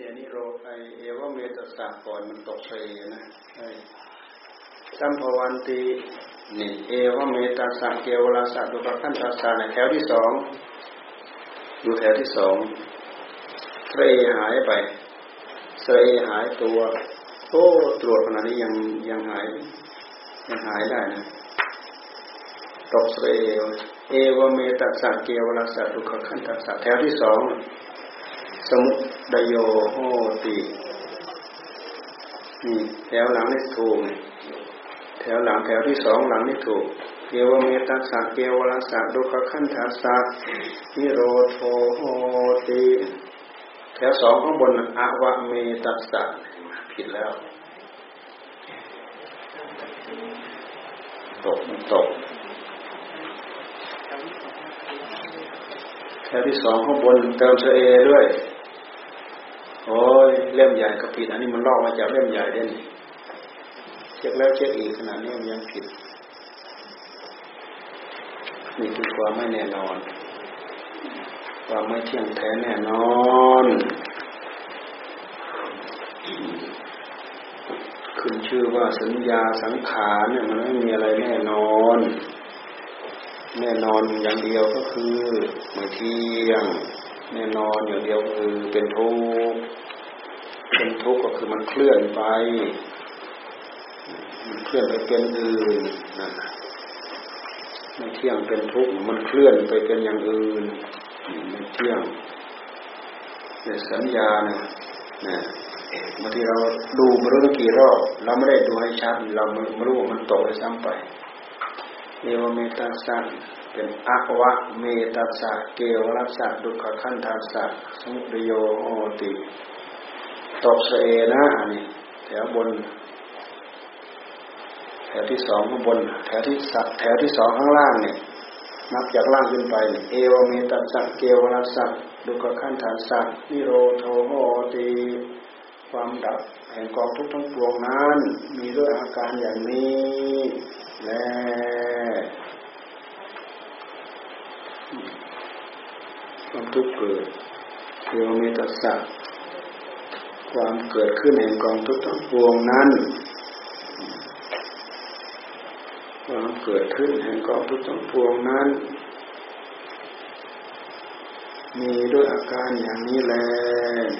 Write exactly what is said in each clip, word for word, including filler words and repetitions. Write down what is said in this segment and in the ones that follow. ที่อนิโรไอเอวเมตสาก่อนมันตกเสนะสัมภวันตินี่เอวเมตสาเกวลาสะดุปขันธสาในแถวที่สองอยู่แถวที่สองเสรหายไปเสรหายตัวโอ้ตรวจขณะนี้ยังยังหายยังหายได้นะตกเสรเอวเมตสาเกวลาสะดุปขันธสาแถวที่สองสมุดโยโหตินี่แถวหลังนี่ถูกแถวหลังแถวที่สองหลังนี่ถูกเกวเมตัสสะเกวลัสสะดุขขันธัสสะนิโรโธโหติแถวสองข้างบนอะวะเมตัสสะผิดแล้วตกตกแถวที่สองข้างบนเติมเสเอด้วยโอ้ยเล่มใหญ่ก็ผิดอันนี้มันลอกมาจากเล่มใหญ่เด่นเช็คแล้วเช็คอีกขนาดนี้ยังผิดนี่คือความไม่แน่นอนความไม่เที่ยงแท้แน่นอนขึ้นชื่อว่าสัญญาสังขารเนี่ยมันไม่มีอะไรแน่นอนแน่นอนอย่างเดียวก็คือไม่เที่ยงแน่นอนอย่างเดียวคือเป็นทุกข์เป็นทุกข์ก็คือมันเคลื่อนไปมันเคลื่อนไปเป็นอื่นนะไม่เที่ยงเป็นทุกข์มันเคลื่อนไปเป็นอย่างอื่นไม่เที่ยงแต่สัญญาเนี่ยนะบางทีเราดูไม่รู้กี่รอบเราไม่ได้ดูให้ชัดเราไม่รู้ว่ามันตกไปซ้ำไปเอวเมตาสันเป็นอวะเมตาสันเกวรัสสันดุขขันธัสสันสมุทโยโหติตกเสนะนี่แถวบนแถวที่สองข้างบนแถวที่สัตแถวที่สองข้างล่างเนี่ยนับจากล่างขึ้นไปเนี่ยเอวเมตาสันเกวรัสสันดุขขันธัสสันนิโรโธโหติความดับแห่งกองทุกข์ทั้งปวงนั้นมีด้วยอาการอย่างนี้และความทุกข์เกิดเกี่ยวเมตสัตความเกิดขึ้นแห่งกองทุกข์ทั้งปวงนั้นความเกิดขึ้นแห่งกองทุกข์ทั้งปวงนั้นมีด้วยอาการอย่างนี้แหละ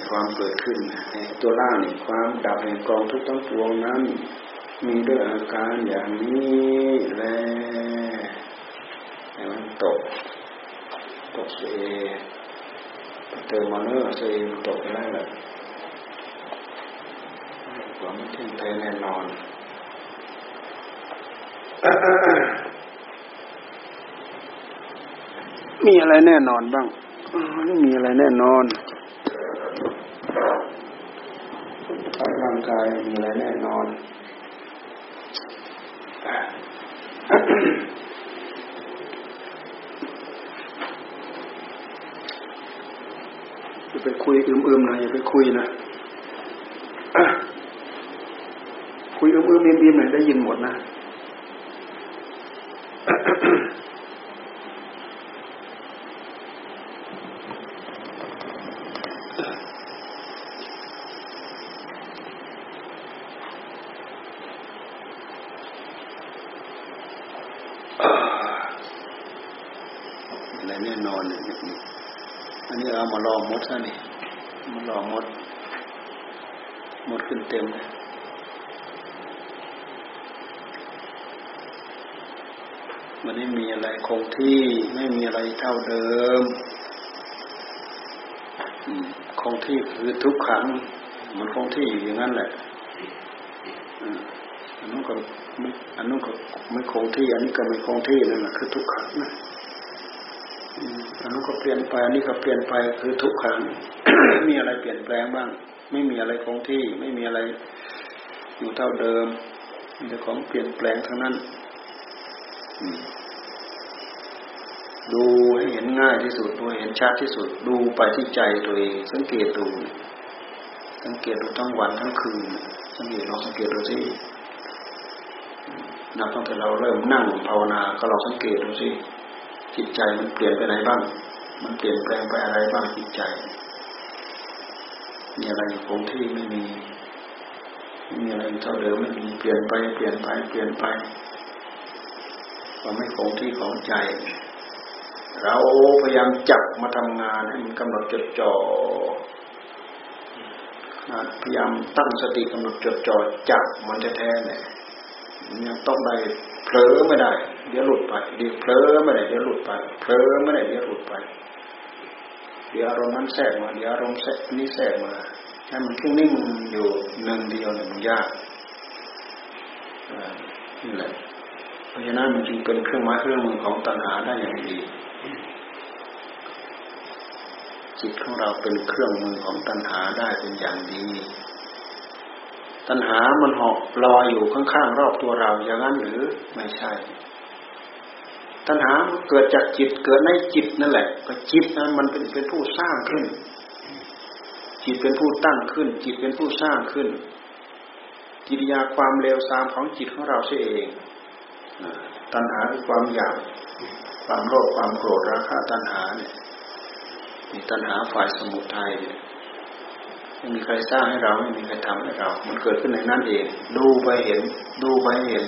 ความเกิดขึ้นในตัวล่างนี่ความดับแห่งกองทุกข์ทั้งปวงนั้นมีด้วยอาการอย่างนี้แหละมันตกตกเสเติมมาเนอร์เสตกได้เลยความไม่เที่ยงแท้แน่นอนมีอะไรแน่นอนบ้างไม่มีอะไรแน่นอนร่างกายมีอะไรแน่นอนอย่าไปคุยอืมๆนะอย่าไปคุยนะคุยอืมๆเบียมๆหน่อยได้ยินหมดนะนี่มันหลอหมดหมดขึ้นเต็มมันไม่มีอะไรคงที่ไม่มีอะไรเท่าเดิมคงที่คือทุกขังมันคงที่อยู่อย่างนั้นแหละอันนู้นก็อันนู้นก็ไม่คงที่อันนี้ก็ไม่คงที่นั่นแหละคือทุกขังนะอันนั้นก็เปลี่ยนไปอันนี้ก็เปลี่ยนไปคือทุกขัง มีอะไรเปลี่ยนแปลงบ้างไม่มีอะไรคงที่ไม่มีอะไรอยู่เท่าเดิมมีแต่ของเปลี่ยนแปลงทั้งนั้นดูให้เห็นง่ายที่สุดดูให้เห็นชัดที่สุดดูไปที่ใจตัวเองสังเกตดูสังเกตดูทั้งวันทั้งคืนสังเกตลองสังเกตดูสินับตั้งแต่เราเริ่มนั่งภาวนาก็ลองสังเกตดูสิจิตใจมันเปลี่ยนไปไหนบ้างมันเปลี่ยนแปลงไปอะไรบ้างจิตใจ มีอะไรคงที่ไม่มีไม่มีอะไรเท่าเดิมไม่มีเปลี่ยนไปเปลี่ยนไปเปลี่ยนไปความไม่คงที่ของใจเราพยายามจับมาทำงานให้มันกำหนดจดจ่อพยายามตั้งสติกำหนดจดจ่อจับมันแท้ๆเนี่ยยังต้องได้เผลอไม่ได้เดี๋ยวหลุดไปเดี๋ยวเผลอไม่ได้เดี๋ยวหลุดไปเผลอไม่ได้เดี๋ยวหลุดไปเดี๋ยวอารมณ์นั้นแทรกมาเดี๋ยวอารมณ์นี้แทรกมาให้มันคงนิ่งอยู่หนึ่งเดียวเนี่ยมันยากนี่แหละเพราะฉะนั้นมันจึงเป็นเครื่องไม้เครื่องมือของตัณหาได้อย่างดีจิตของเราเป็นเครื่องมือของตัณหาได้เป็นอย่างดีตัณหามันหอกลอยอยู่ข้างๆรอบตัวเราอย่างนั้นหรือไม่ใช่ตัณหาเกิดจากจิตเกิดในจิตนั่นแหละก็จิตนั้นมันเป็นเป็นผู้สร้างขึ้นจิตเป็นผู้ตั้งขึ้นจิตเป็นผู้สร้างขึ้นกิริยาความเลวทรามของจิตของเราเสียเองตัณหาคือความอยากความโลภความโกรธราคะตัณหาเนี่ยมีตัณหาฝ่ายสมุทัยเนี่ยไม่มีใครสร้างให้เราไม่มีใครทำให้เรามันเกิดขึ้นในนั้นเองดูไปเห็นดูไปเห็น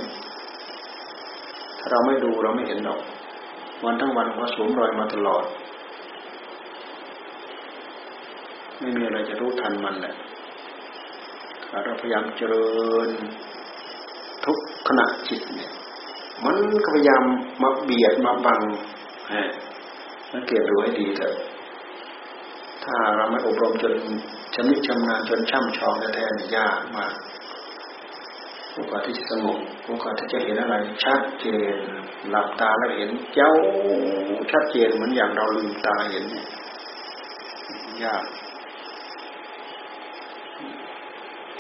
ถ้าเราไม่ดูเราไม่เห็นหรอกวันทั้งวันก็สวมรอยมาตลอดไม่มีอะไรจะรู้ทันมันแหละเราพยายามเจริญทุกขณะจิตเนี่ยมันก็พยายามมาเบียดมาบังสังเกตดูให้ดีเถอะถ้าเราไม่อบรมจนชำนิชำนาญจนช่ำชองแท้ๆยากมากโอกาสที่จะสงบโอกาสที่จะเห็นอะไรชัดเจนหลับตาแล้วเห็นเจ้าชัดเจนเหมือนอย่างเราลืมตาเห็นยาก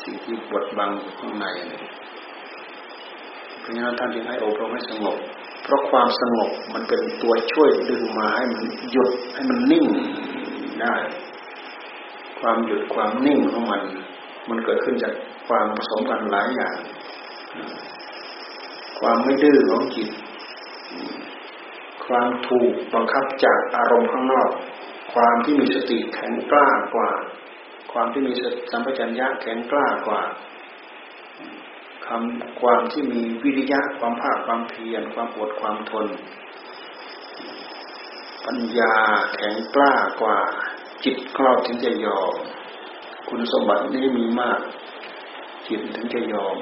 สิ่งที่บดบังข้างในนี่เพราะฉะนั้นท่านจึงให้อบรมให้สงบเพราะความสงบมันเป็นตัวช่วยดึงมาให้มันหยุดให้มันนิ่งได้ความหยุดความนิ่งของมันมันเกิดขึ้นจากความผสมกันหลายอย่างความไม่ดื้อของจิตความถูกบังคับจากอารมณ์ข้างนอกความที่มีสติแข็งกล้ากว่าความที่มีสัมปชัญญะแข็งกล้ากว่าความที่มีวิริยะความภาคความเพียรความอดความทนปัญญาแข็งกล้ากว่าจิตของเราถึงจะยอมคุณสมบัตินี้มีมากจิตถึงจะยอม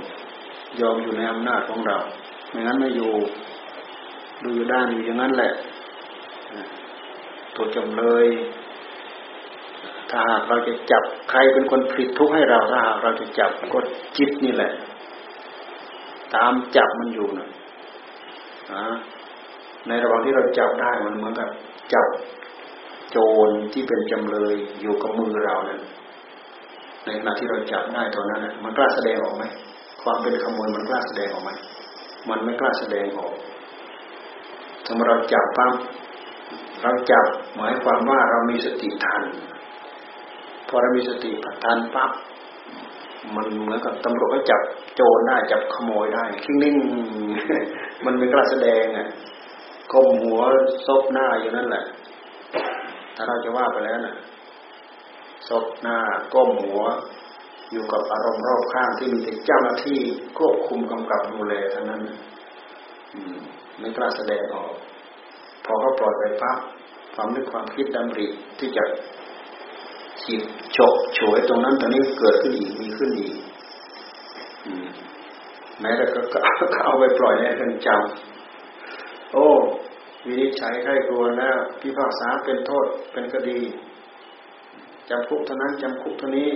ยอมอยู่ในอำนาจของเราไม่งั้นไม่อยู่ดูอยู่ด้านอยู่อย่างนั้นแหละตัวจำเลยถ้าหากเราจะจับใครเป็นคนผลิตทุกข์ให้เราถ้าหากเราจะจับก็จิตนี่แหละตามจับมันอยู่นะในระหว่างที่เราจับได้มันเหมือนกับจับโจรที่เป็นจำเลยอยู่กับมือเราเนี่ยในขณะที่เราจับได้ตอนนั้นนะมันกล้าแสดงออกไหมความเป็นขโมยมันกล้าแสดงออกไหมมันไม่กล้าแสดงออกถ้าเราจับปั๊บเราจับหมายความว่าเรามีสติทันพอเรามีสติทันปั๊บมันเหมือนกับตำรวจก็จับโจรได้จับขโมยได้นิ่งๆมันไม่กล้าแสดงอ่ะก้มหัวซบหน้าอยู่นั่นแหละถ้าเราจะว่าไปแล้วน่ะซบหน้าก้มหัวอยู่กับอารมณ์รอบข้างที่มีแต่เจ้าหน้าที่ควบคุมกำกับดูแลเท่านั้นไม่กล้าแสดงออกพอเขาปล่อยไปปั๊บความนึกความคิดดำริที่จะจิตโฉบฉวยตรงนั้นตรงนี้เกิดขึ้นอีกมีขึ้นอีกแม้แต่ก็เอาไปปล่อยในเรือนจำโอ้วินิจฉัยไข้ครวญแล้วพิพากษาเป็นโทษเป็นคดีจำคุกเท่านั้นจำคุกเท่านี้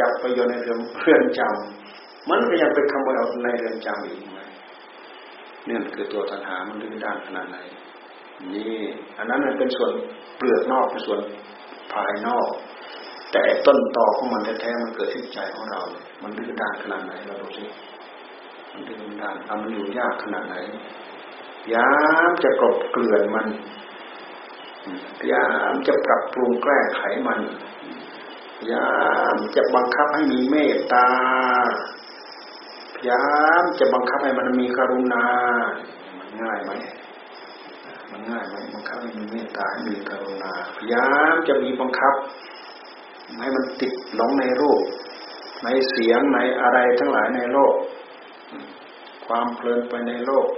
จับไปอยู่ในเรือนจำมันก็ยังเป็นคำว่าเอาในเรือนจำอีกไหมนี่คือตัวตัณหามันดื้อด้านขนาดไหนนี่อันนั้นมันเป็นส่วนเปลือกนอกเป็นส่วนภายนอกแต่ต้นตอของมันแท้ๆมันเกิดที่ใจของเรามันดื้อด้านขนาดไหนเราดูสิมันดื้อด้านเอามันอยู่ยากขนาดไหนพยายามจะกลบเกลื่อนมันพยายามจะปรับปรุงแก้ไขมันพยายามจะบังคับให้มีเมตตาพยายามจะบังคับให้มันมีกรุณามันง่ายไหมมันง่ายไหมบังคับให้มีเมตตาให้มีกรุณาพยายามจะมีบังคับ ให้มันติดหลงในรูปในเสียงในอะไรทั้งหลายในโลกความเพลินไปในโลก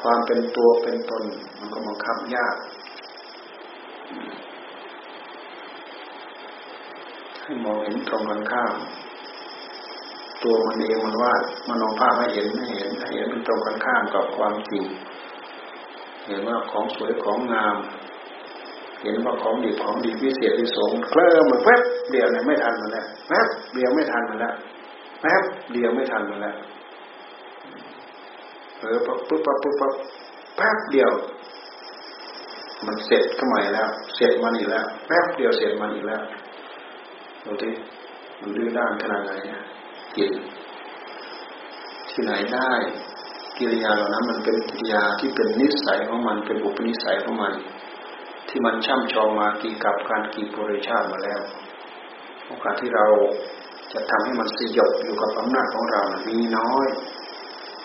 ความเป็นตัวเป็นตนมันก็บังคับยากให้มองเห็นตรงกันข้ามตัวมันเองมันว่ามโนภาพให้เห็นให้เห็นให้เห็นเป็นตรงกันข้ามกับความจริงเห็นว่าของสวยของงามเห็นว่าของดีของดีวิเศษวิโสเคลิ้มมันแวบเดียวเนี่ยไม่ทันมันแล้วแวบเดียวไม่ทันมันแล้วแวบเดียวไม่ทันมันแล้วเออปั๊บปุ๊บปั๊บปุ๊บปั๊บแวบเดียวมันเสร็จก็ใหม่แล้วเสร็จมันอีกแล้วแวบเดียวเสร็จมันอีกแล้วดูดิมันดื้อด้านขนาดไหนกินที่ไหนได้กิริยาเหล่านั้นมันเป็นกิริยาที่เป็นนิสัยของมันเป็นอุปนิสัยของมันที่มันช่ำชองมากี่กับการกี่บริชาติมาแล้วโอกาสที่เราจะทำให้มันสยบอยู่กับอำนาจของเรานะมีน้อย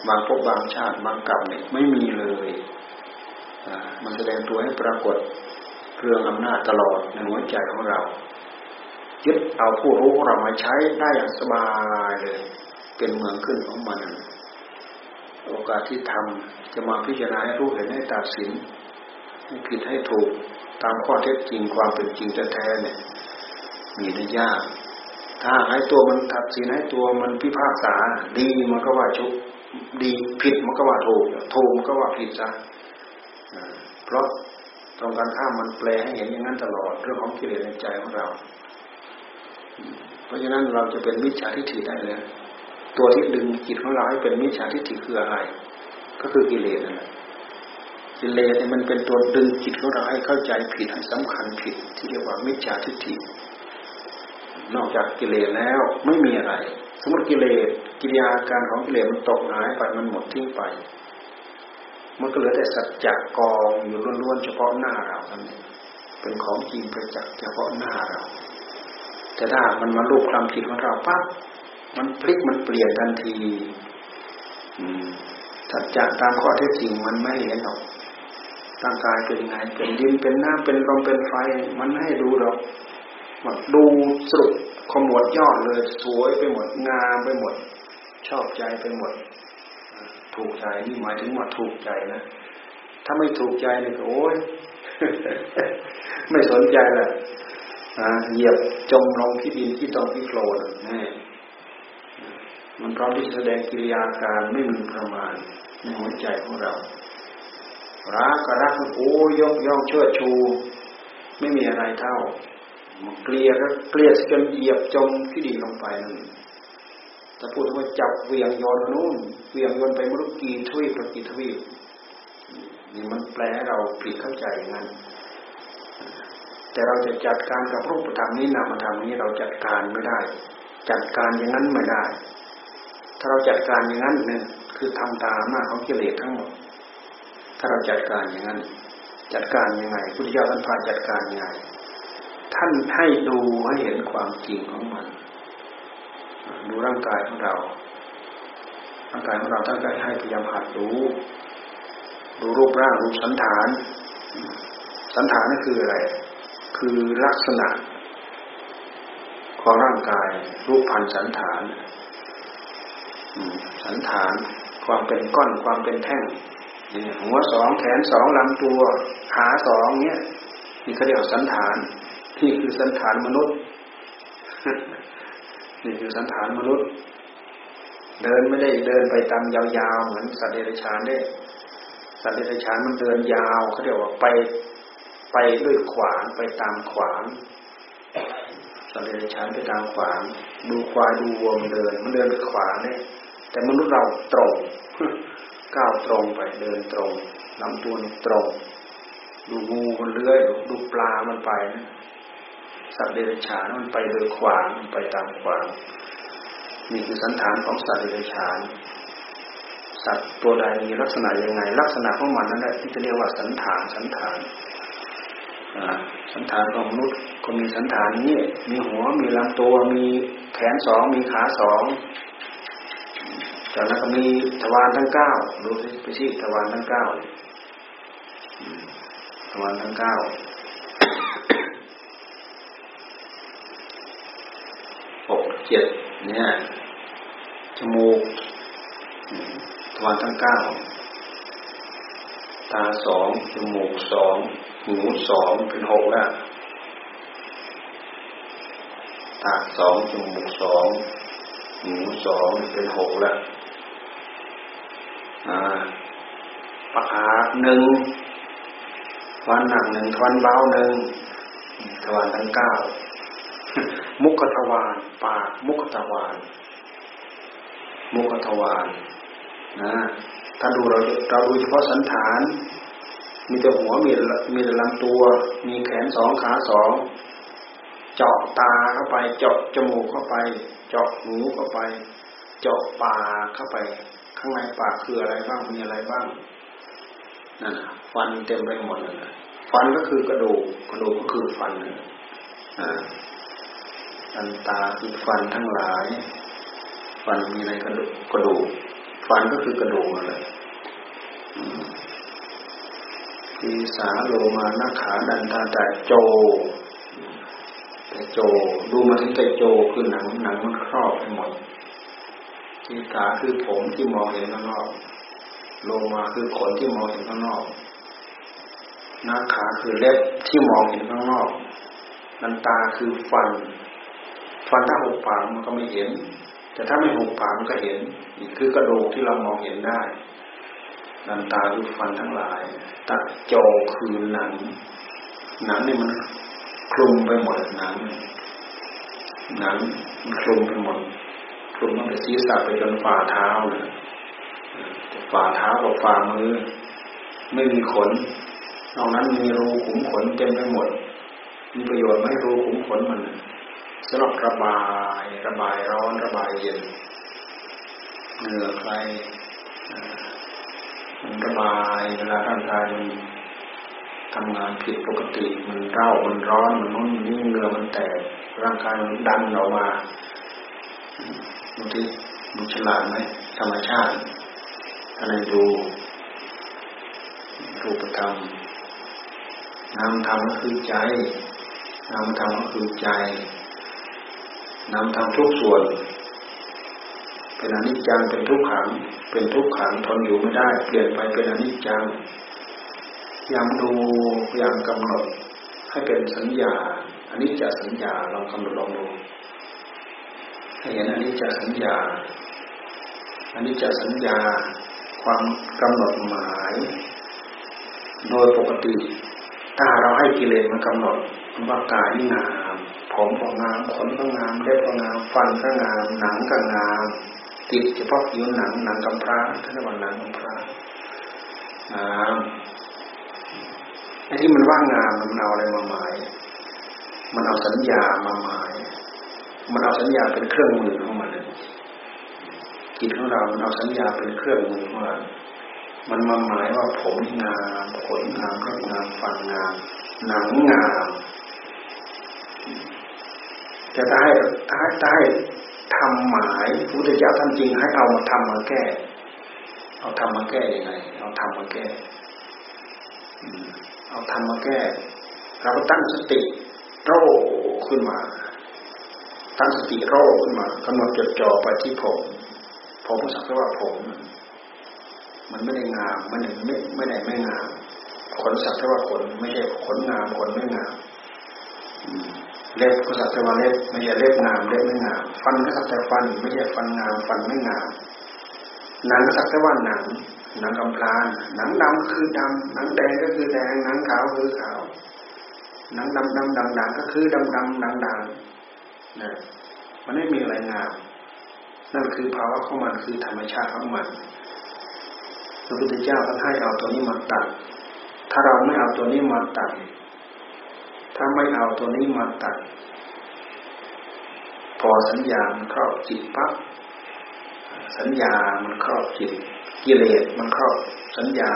บางพวกบางชาติบางกับเนี่ยไม่มีเลยมันแสดงตัวให้ปรากฏเรื่องอำนาจตลอดในหัวใจของเรายึดเอาผู้รู้ของเรามาใช้ได้อย่างสบายเลยเป็นเมืองขึ้นของมันโอกาสที่ทำจะมาพิจารณาให้รู้เห็นให้ตัดสินให้ผิดให้ถูกตามข้อเท็จจริงความเป็นจริงแท้ๆเนี่ยมีได้ยากถ้าให้ตัวมันตัดสินให้ตัวมันพิพากษาดีมันก็ว่าชุบดีผิดมันก็ว่าถูกถูกมันก็ว่าผิดซะเพราะตรงกันข้ามมันแปลให้เห็นอย่างนั้นตลอดเรื่องของกิเลสในใจของเราเพราะฉะนั้นเราจะเป็นมิจฉาทิฏฐิได้เลยตัวที่ดึงจิตของเราให้เป็นมิจฉาทิฏฐิคืออะไรก็คือกิเลสนั่นแหละกิเลสเนี่ยมันเป็นตัวดึงจิตของเราให้เข้าใจผิดให้สำคัญผิดที่เรียกว่ามิจฉาทิฏฐินอกจากกิเลสแล้วไม่มีอะไรสมมติกิเลสกิริยาการของกิเลสมันตกหายไปมันหมดทิ้งไปมันก็เหลือแต่สัจจะกองอยู่ล้วนๆเฉพาะหน้าเรานั่นเองเป็นของจริงประจักษ์เฉพาะหน้าเราแต่ถ้ามันมาลูบคลำจิตของเราปั๊บมันพลิกมันเปลี่ยนทันทีสัจจะตามข้อเท็จจริงมันไม่เห็นหรอกร่างกายเป็นไงเป็นดินเป็นน้ำเป็นลมเป็นไฟมันให้ดูหรอกมาดูสรุปขมวดยอดเลยสวยไปหมดงามไปหมดชอบใจไปหมดถูกใจนี่หมายถึงว่าถูกใจนะถ้าไม่ถูกใจเนี่ยโอ๊ย ไม่สนใจเลยเหยียบจมลงที่ดินที่ตอที่โคลนนี่มันพร้อมที่แสดงกิริยาการไม่มีประมาณในหัวใจของเรารักก็รักโอ้ยกย่องเชิดชูไม่มีอะไรเท่ามันเกลียดก็เกลียดจนเหยียบจมที่ดินลงไปนั่นแต่พูดว่าจับเวียงโยนนู่นเวียงโยนไปไม่รู้กี่ทวีปกี่ทวีปนี่มันแปลให้เราผิดเข้าใจงั้นแต่เราจะจัดการกับรูปธรรมนี้นามธรรมนี้เราจัดการไม่ได้จัดการอย่างนั้นไม่ได้ถ้าเราจัดการอย่างนั้นเนี่ยคือทำตามอำนาจของกิเลสทั้งหมดถ้าเราจัดการอย่างนั้นจัดการยังไงพุทธเจ้าท่านพาจัดการยังไงท่านให้ดูให้เห็นความจริงของมันดูร่างกายของเราร่างกายของเราท่านก็ให้พยายามหัดรู้ดูรูปร่างรูปสันฐานสันฐานนั่นคืออะไรคือลักษณะของร่างกายรูปพรรณสันฐานสันฐานความเป็นก้อนความเป็นแท่งหัวสองแขนสองลำตัวขาสองเนี้ยนี่เขาเรียกสันฐานที่คือสันฐานมนุษย์นี่คือสันฐานมนุษย์เดินไม่ได้เดินไปตามยาวๆเหมือนสัตว์เดรัจฉานได้สัตว์เดรัจฉานมันเดินยาวเขาเรียกว่าไปไปด้วยขวานไปตามขวานสัตว์เดรัจฉานไปตามขวานดูควายดูวัวมันเดินมันเดินด้วยขวานเนี่ยแต่มนุษย์เราตรงก้าวตรงไปเดินตรงลำตัวตรงดูงูมันเลื้อยดูปลามันไปนะสัตว์เดรัจฉานมันไปโดยขวางไปตามขวางนี่คือสันฐานของสัตว์เดรัจฉานสัตว์ตัวใดมีลักษณะยังไงลักษณะของมันนั้นแหละที่จะเรียกว่าสันฐานสันฐานอ่าสันฐานของมนุษย์ก็มีสันฐานนี้มีหัวมีลำตัวมีแขนสองมีขาสองจากนั้นก็มีทวารทั้งเก้าดูไปสิทวารทั้งเก้าทวารทั้งเก้า เจ็ดเนี่ยจมูกทวารทั้งเก้าตาสองจมูกสองหูสองเป็นหกแล้วตาสองจมูกสองหูสองเป็นหกแล้วอ่าปากหนึ่งทวารหนักหนึ่งทวารเบาหนึ่งทวารทั้งเก้ามุขทวารปากมุขทวารมุขทวารนะถ้าดูเราเราดูเฉพาะสันฐานมีแต่หัวมีมีแต่ลำตัวมีแขนสองขาสองเจาะตาเข้าไปเจาะจมูกเข้าไปเจาะหูเข้าไปเจาะปากเข้าไปข้างในปากคืออะไรบ้างมีอะไรบ้างนั่นฟันเต็มไปหมดเลยฟันก็คือกระดูกกระดูกก็คือฟันอ่าฟันตาคือฟันทั้งหลายฟันมีในกระดูกกระดูกฟันก็คือกระดูกอะไรปีศาโลมานาขาดันตาตะโจตะโจดูมาถึงตะโจคือหนังหนังมันครอบไปหมดปีศาคือผมที่มองเห็นข้างนอกโลมาคือขนที่มองเห็นข้างนอกนาขาคือเล็บที่มองเห็นข้างนอกดันตาคือฟันฟันถ้าหุบปากมันก็ไม่เห็นแต่ถ้าไม่หุบปากมันก็เห็นนี่คือกระดูกที่เรามองเห็นได้ดันตาคือฟันทั้งหลายตะโจคือหนังหนังนี่มันคลุมไปหมดหนังหนังมันคลุมไปหมดคลุมตั้งแต่ศีรษะไปจนฝ่าเท้าเลยฝ่าเท้ากับฝ่ามือไม่มีขนนอกนั้นมีรูขุมขนเต็มไปหมดมีประโยชน์ไหมรูขุมขนมันสำหรับระบายระบายร้อนระบายเย็นเหงื่อใครมันระบายเวลาร่างกายมันทำงานผิดปกติมันเร่ามันร้อนมันนุ่นนิ่งเหงื่อมันแตกร่างกายมันดันออกมาดูที่ดูฉลาดไหมธรรมชาติอะไรดูรูปธรรมนามธรรมก็คือใจนามธรรมก็คือใจนามธรรมทุกส่วนเป็นอนิจจังเป็นทุกขังเป็นทุกขังทนอยู่ไม่ได้เปลี่ยนไปเป็นอนิจจังพยายามดูพยายามกำหนดให้เป็นสัญญาอนิจจสัญญาลองกำหนดลองดูให้เห็นอนิจจสัญญาอนิจจสัญญาความกำหนดหมายโดยปกติถ้าเราให้กิเลสมันกำหนดว่ากายงามผมก็งามขนก็งามเล็บก็งามฟันก็งามหนังก็งามติดเฉพาะผิวหนังหนังกำพร้าท่านว่าหนังกำพร้าอ่าไอ้ที่มันว่างามมันเอาอะไรมาหมายมันเอาสัญญามาหมายมันเอาสัญญาเป็นเครื่องมือของมันจิตของเรามันเอาสัญญาเป็นเครื่องมือของมันมันมาหมายว่าผมงามขนงามเล็บงามฟันงามหนังงามจะได้ถ้าได้ทำหมายพระพุทธเจ้าท่านจริงให้เอามาทำมาแก้เอาทำมาแก้ยังไงเอาทำมาแก้เอาทำมาแก้เราก็ตั้งสติโรขึ้นมาตั้งสติโรขึ้นมากำหนดจดจ่อไปที่ผมผมสักว่าผมมันไม่ได้งามมันไม่ไม่ได้ไม่งามขนสักว่าขนไม่ใช่ขนงามขนไม่งามเล็บก็สักว่าเล็บไม่ใช่เล็บงามเล็บไม่งามฟันก็สักแต่ฟันไม่ใช่ฟันงามฟันไม่งามหนังก็สักแต่ว่าหนังหนังกำพร้าหนังดำคือดำหนังแดงก็คือแดงหนังขาวคือขาวหนังดำดำด่างด่างก็คือดำดำด่างด่างนะมันไม่มีอะไรงามนั่นคือภาวะของมันคือธรรมชาติของมันพระพุทธเจ้าท่านให้เอาตัวนี้มาตัดถ้าเราไม่เอาตัวนี้มาตัดถ้าไม่เอาตัวนี้มาตัดพอสัญญามันครอบจิตปั๊บสัญญามันครอบจิตกิเลสมันครอบสัญญา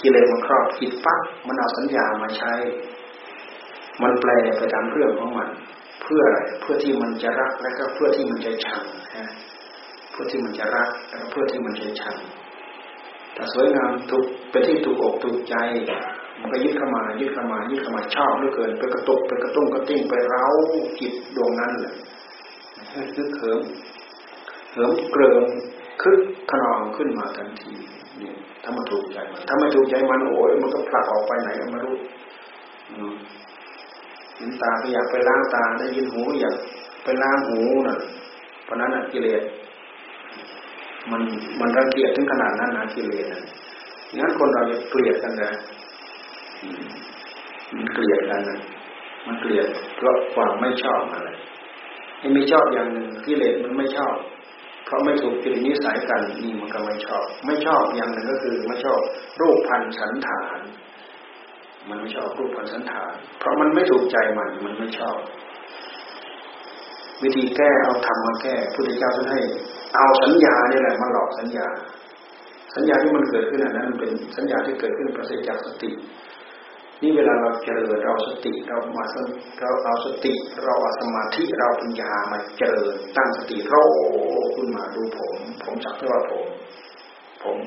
กิเลสมันครอบจิตปั๊บมันเอาสัญญามาใช้มันแปลไปตามเรื่องของมันเพื่ออะไรเพื่อที่มันจะรักและก็เพื่อที่มันจะชังนะเพื่อที่มันจะรักและเพื่อที่มันจะชังถ้าสวยงามถูกเป็นที่ถูกอกถูกใจมันก็ยึดเข้ามายึดเข้ามายึดเข้ามาชอบเหลือเกินไปกระตุกไปกระตุ้งกระติ้งไปเร้าจิตดวงนั้นแหละ คึกเหิมเหิมเกริมคึกขนองขึ้นมาทันทีนี่ถ้ามาถูกใจมันถ้าไม่ถูกใจมันโอ้ยมันก็ผลักออกไปไหนก็ไม่รู้เห็นตาก็อยากไปล้างตาได้ยินหูอยากไปล้างหูน่ะเพราะนั้นน่ะกิเลสมันมันรังเกียจถึงขนาดนั้นนะกิเลสน่ะงั้นคนเราจะเกลียดกันนะมันเกลียดกันนะมันเกลียดเพราะความไม่ชอบอะไรที่ไม่ชอบอย่างหนึ่งกิเลสมันไม่ชอบเพราะไม่ถูกกิเลสนิสัยกันนี่มันก็ไม่ชอบไม่ชอบอย่างหนึ่งก็คือไม่ชอบรูปพรรณสันฐานมันไม่ชอบรูปพรรณสันฐานเพราะมันไม่ถูกใจมันมันไม่ชอบวิธีแก้เอาธรรมมาแก้พุทธเจ้าท่านให้เอาสัญญานี่แหละมาหลอกสัญญาสัญญาที่มันเกิดขึ้นนั้นมันเป็นสัญญาที่เกิดขึ้นประเสริฐจากสตินี่เวลาเราเจริญเราสติเรามาเราเอาสติเราเอาสมาธิเราปัญญามาเจริญตั้งสติเราขึ้นมาดูผมผมสักแต่ว่าผมผม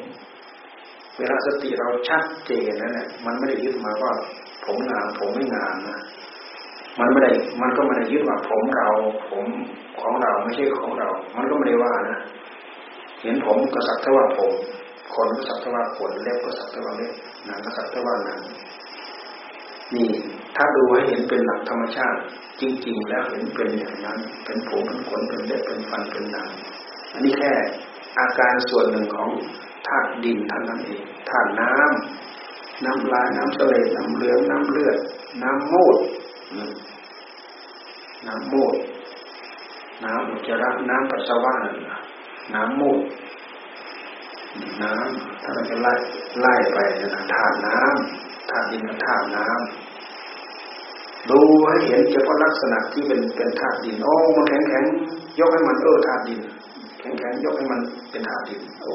เวลาสติเราชัดเจนนั่นแหละมันไม่ได้ยึดมาว่าผมงามผมไม่งามนะมันไม่ได้มันก็ไม่ได้ยึดว่าผมเราผมของเราไม่ใช่ของเรามันก็ไม่ได้ว่านะเห็นผมก็สักแต่ว่าผมขนก็สักแต่ว่าขนเล็บก็สักแต่ว่าเล็บหนังก็สักแต่ว่าหนังนี่ถ้าดูให้เห็นเป็นหลักธรรมชาติจริงๆแล้วเห็นเป็นอย่างนั้นเป็นผมเป็นขนเป็นเล็บเป็นฟันเป็นหนังอันนี้แค่อาการส่วนหนึ่งของธาตุดินเท่านั้นเองธาตุน้ำน้ำลายน้ำเสลน้ำเหลืองน้ำเลือดน้ำมูดน้ำมูดน้ำอุจจาระน้ำปัสสาวะน้ำมูดน้ำถ้าเราจะไล่ไล่ไปนะธาตุน้ำธาตุดินกับธาตุน้ำดูให้เห็นเฉพาะลักษณะที่เป็นเป็นธาตุดินโอ้มันแข็งแข็งยกให้มันเออธาตุดินแข็งแข็งยกให้มันเป็นธาตุดินโอ้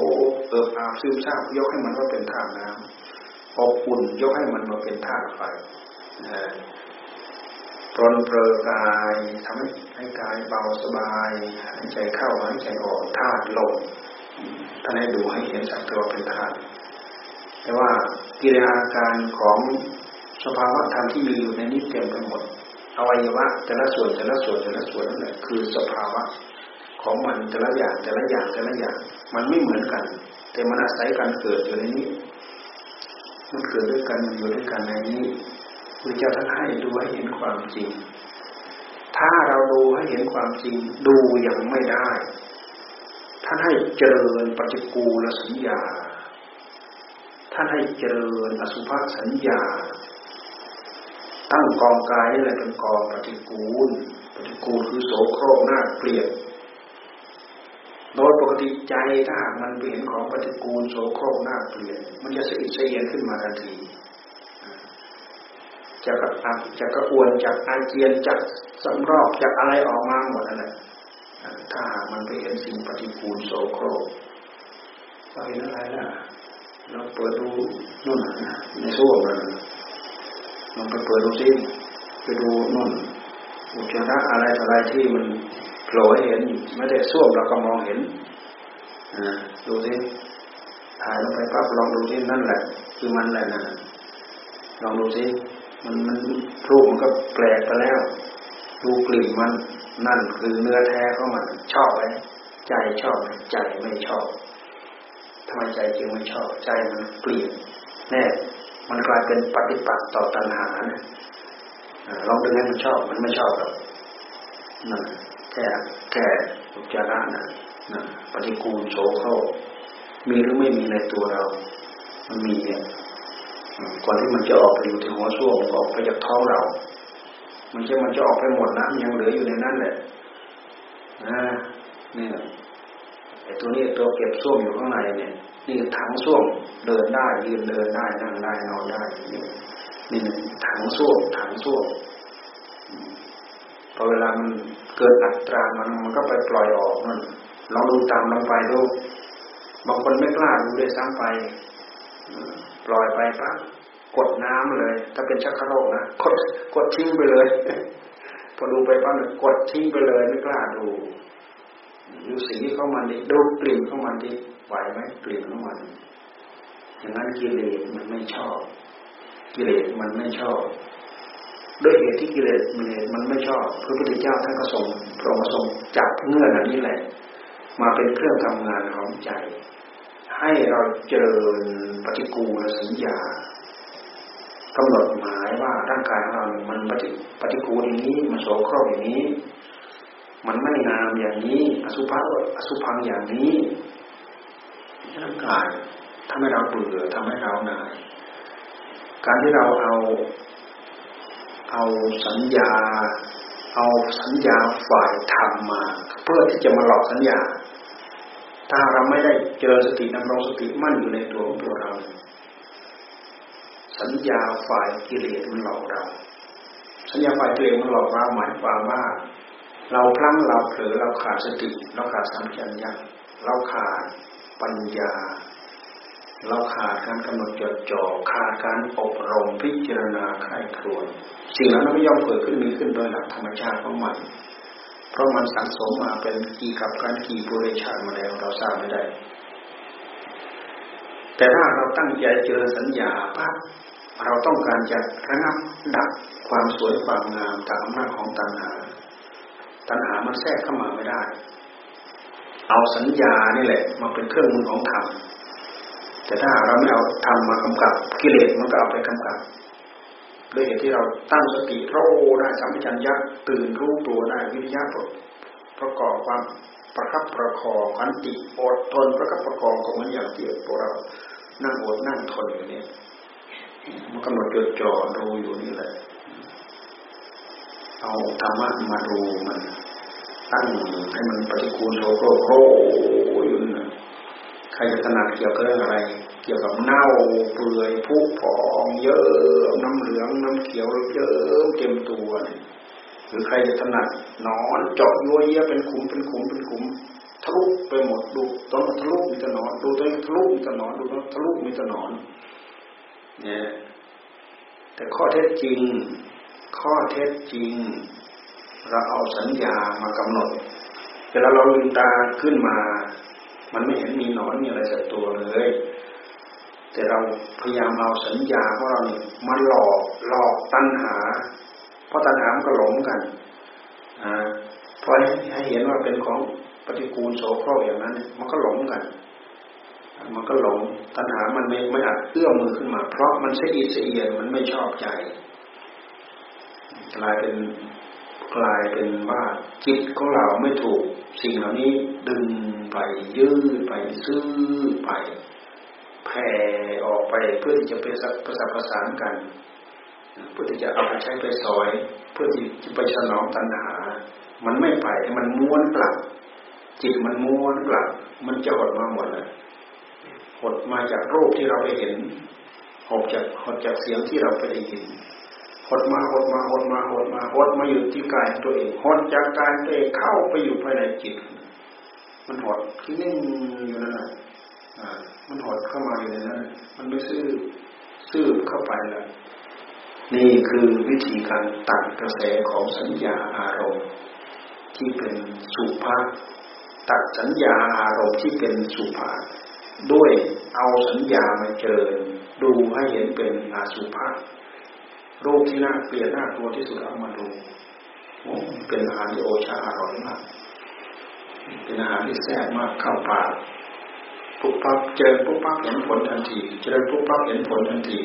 เอิบอาบซึมซาบยกให้มันว่าเป็นธาตุน้ำอบอุ่นยกให้มันมาเป็นธาตุไฟปรนเปรอกายทำให้ให้กายเบาสบายหายใจเข้าหายใจออกธาตุลมท่านให้ดูให้เห็นสักตัวเป็นธาตุแต่ว่ากิริยาการของสภาวะธรรมที่มีอยู่ในนี้เต็มไปหมดอวัยวะแต่ละส่วนแต่ละส่วนแต่ละส่วนนั่นแหละคือสภาวะของมันแต่ละอย่างแต่ละอย่างแต่ละอย่างมันไม่เหมือนกันแต่มันอาศัยกันเกิดอยู่ในนี้มันเกิดด้วยกันมันอยู่ด้วยกันในนี้พระเจ้าท่านให้ดูให้เห็นความจริงถ้าเราดูให้เห็นความจริงดูยังไม่ได้ท่านให้เจริญปฏิกูลสัญญาท่านให้เจริญอสุภสัญญาตั้งกองกายอะไรเป็นกองปฏิกูลปฏิกูลคือโสโครกน่าเกลียดโดยปกติใจถ้าหากมันเห็นของปฏิกูลโสโครกน่าเกลียดมันจะสะอิดสะเอียนขึ้นมาทันทีจะกระอักจะกระอ่วนจะอาเจียนจะสำรอกจะอะไรออกมาหมดนั่นแหละถ้าหากมันไปเห็นสิ่งปฏิกูลโสโครกเราเห็นอะไรล่ะเราเปิดดูนู่นนะในโซ่มันมันไปเปิดดูซิไปดูนู่นอุจจาระอะไรอะไรที่มันโผล่ให้เห็นไม่ได้ซ่วมเราก็มองเห็นดูซิถ่ายลงไปปั๊บลองดูซินั่นแหละคือมันแหละนะลองดูซิมันมันรูปมันก็แปลกไปแล้วดูกลิ่นมันนั่นคือเนื้อแท้ของมันชอบไหมใจชอบไหมใจไม่ชอบทำไมใจจึงไม่ชอบใจมันเปลี่ยนแน่มันกลายเป็นปฏิปักษ์ต่อตัณหาเนี่ยลองดูให้มันชอบมันไม่ชอบหรอกนั่นแค่แค่อุจจาระน่ะนั่นปฏิกูลโสโครกมีหรือไม่มีในตัวเรามันมีเนี่ยก่อนที่มันจะออกไปอยู่ที่หัวส้วมออกไปจากท้องเรามันจะมันจะออกไปหมดนะยังเหลืออยู่ในนั้นแหละนะเนี่ยไอ้ตัวนี้ตัวเก็บส้วมอยู่ข้างในเนี่ยนี่ถังส้วมเดินได้ยืนเดินได้นั่งได้นอนได้นี่ถังส้วมถังส้วมพอเวลามันเกิดอัตรามันมันก็ไปปล่อยออกนั่นลองดูตามลงไปดูบางคนไม่กล้าดูด้วยซ้ำไปปล่อยไปปั๊บกดน้ำเลยถ้าเป็นชักกระโหลกนะกดกดทิ้งไปเลยพอดูไปปั๊บกดทิ้งไปเลยไม่กล้าดูดูสีเข้ามันดิดูกลิ่นเข้ามันดิไหวไหมกลิ่นเข้ามันอย่างนั้นกิเลสมันไม่ชอบกิเลสมันไม่ชอบ ด้วยเหตุที่กิเลสมันไม่ชอบพระพุทธเจ้าท่านก็ทรงพระองค์ทรงจับเงื่อนอันนี้แหละมาเป็นเครื่องทำงานของใจให้เราเจริญปฏิกูลสัญญากำหนดหมายว่าร่างกายของเรามันปฏิกูลอย่างนี้มันโสโครกอย่างนี้มันไม่งามอย่างนี้อสุภะอสุภังอย่างนี้ร่างกายทำให้เราเบื่อทำให้เราหน่ายการที่เราเอาเอาสัญญาเอาสัญญาฝ่ายธรรมมาเพื่อที่จะมาหลอกสัญญาถ้าเราไม่ได้เจริญสตินำรงสติมั่นอยู่ในตัวของตัวเราสัญญาฝ่ายกิเลสมันหลอกเราสัญญาฝ่ายกิเลสมันหลอกเราหมายความว่าเราพลั้งเราเผลอเราขาดสติเราขาดสัมปชัญญะเราขาดปัญญาเราขาดการกำหนดจดจ่อขาดการอบรมพิจารณาไข้ครวญสิ่งนั้นไม่ย่อมเกิดขึ้นมีขึ้นโดยหลักธรรมชาติของมันเพราะมันสังสมมาเป็นกี่กับการกี่ปุเรชานมาแล้วเราทราบไม่ได้แต่ถ้าเราตั้งใจเจอสัญญาปั๊บเราต้องการจะระงับดับความสวยความงามตามอำนาจของตัณหาตัณหามันแทรกเข้ามาไม่ได้เอาสัญญานี่แหละมาเป็นเครื่องมือของธรรมแต่ถ้าเราไม่เอาธรรมมากำกับกิเลสมันก็เอาไปกำกับด้วยเหตุที่เราตั้งสติรู้ได้สัมปชัญญะตื่นรู้ตัวได้วิริยะประกอบความประคับประคองขันติอดทนประคับประคองของมันอย่างเดียวพวกเรานั่งอดนั่งทนอยู่เนี่ยมันกำหนดจดจ่อดูอยู่นี่แหละเอาธรรมะมาดูมันตั้งให้มันปฏิกูลโสโครกโรยอยู่นั่นใครจะถนัดเกี่ยวกับเรื่องอะไรเกี่ยวกับเน่าเปื่อยผุผองเยอะน้ำเหลืองน้ำเขียวเยอะเต็มตัวเลยหรือใครจะถนัดนอนเจาะยัวเยอะเป็นขุมเป็นขุมเป็นขุมทะลุไปหมดดูต้นทะลุมีแต่หนอนดูต้นทะลุมีแต่หนอนดูต้นทะลุมีแต่หนอนเนี่ยแต่ข้อเท็จจริงข้อเท็จจริงเราเอาสัญญามากำหนดเวลาเราลืมตาขึ้นมามันไม่เห็นมีหนอนมีอะไรสักตัวเลยแต่เราพยายามเอาสัญญาของเราเนี่ยมาหลอกหลอกตัณหาเพราะตัณหามันก็หลงกันอ่าพอให้เห็นว่าเป็นของปฏิกูลโสโครกอย่างนั้นมันก็หลงกันมันก็หลงตัณหามันไม่ไม่อาจเอื้อมมือขึ้นมาเพราะมันเสียอีเสียเอียนมันไม่ชอบใจกลายเป็นกลายเป็นว่าจิตของเราไม่ถูกสิ่งเหล่านี้ดึงไปยื้อไปซื้อไปแผ่ออกไปเพื่อที่จะไปประสานประสานกันเพื่อที่จะเอาไปใช้ไปซอยเพื่อที่จะไปสนองตัณหามันไม่ไปมันม้วนกลับจิตมันม้วนกลับมันจะหดมาหมดเลยหดมาจากรูปที่เราไปเห็นหดจากหดจากเสียงที่เราไปได้ยินหดมาหดมาหดมาหดมาหดมาอยู่ที่กายตัวเองหดจากกายตัวเองเข้าไปอยู่ภายในจิตมันหดที่นิ่งอยู่นั่นแหละมันหดเข้ามาอยู่ในนั้นมันไม่ซื่อซื่อเข้าไปเลยนี่คือวิธีการตัดกระแสของสัญญาอารมณ์ที่เป็นสุภาพตัดสัญญาอารมณ์ที่เป็นสุภาพด้วยเอาสัญญามาเจริญดูให้เห็นเป็นอสุภาพรูปที่น่าเกลียดน่ากลัวที่สุดเอามาดูเป็นอาหารที่โอชาอร่อยมากเป็นอาหารที่แซ่บมากเข้าปากปุ๊บปั๊บเจอปุ๊บปั๊บเห็นผลทันทีเจอปุ๊บปั๊บเห็นผลทันที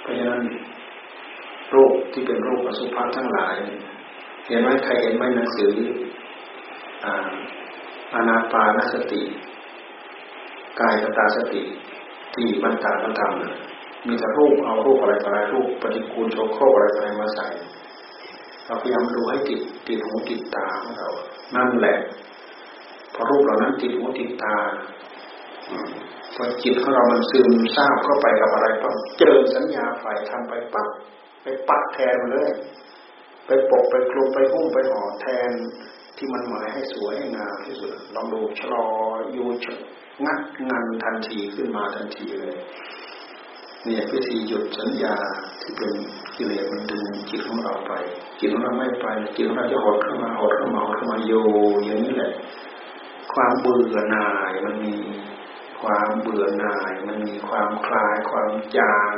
เพราะฉะนั้นโรคที่เป็นโรคอสุภะทั้งหลายเห็นไหมใครเห็นไหมหนังสืออานาปานสติกายตาสติที่บรรดาบรรดาเนี่ยมีแต่รูปเอารูปอะไรอะไรรูปปฏิกูลโสโครกอะไรอะไรมาใส่เราพยายามดูให้ติดติดหูติดตาของเรานั่นแหละพอรูปเหล่านั้นติดหูติดตาพอจิตของเรามันซึมซาบเข้าไปกับอะไรปั๊บเจอสัญญาฝ่ายธรรมไปปั๊บไปปักแทนมันเลยไปปกไปคลุมไปหุ้มไปห่อแทนที่มันหมายให้สวยให้งามที่สุดลองดูชะลออยู่งัดงันทันทีขึ้นมาทันทีเลยเนี่ยวิธีหยุดสัญญาที่เป็นกิเลสมันดึงจิตของเราไปจิตของเราไม่ไปจิตของเราจะหดเข้ามาหดเข้ามาหดเข้ามาโยอย่างนี้แหละความเบื่อหน่ายมันมีความเบื่อหน่ายมันมีความคลายความจาง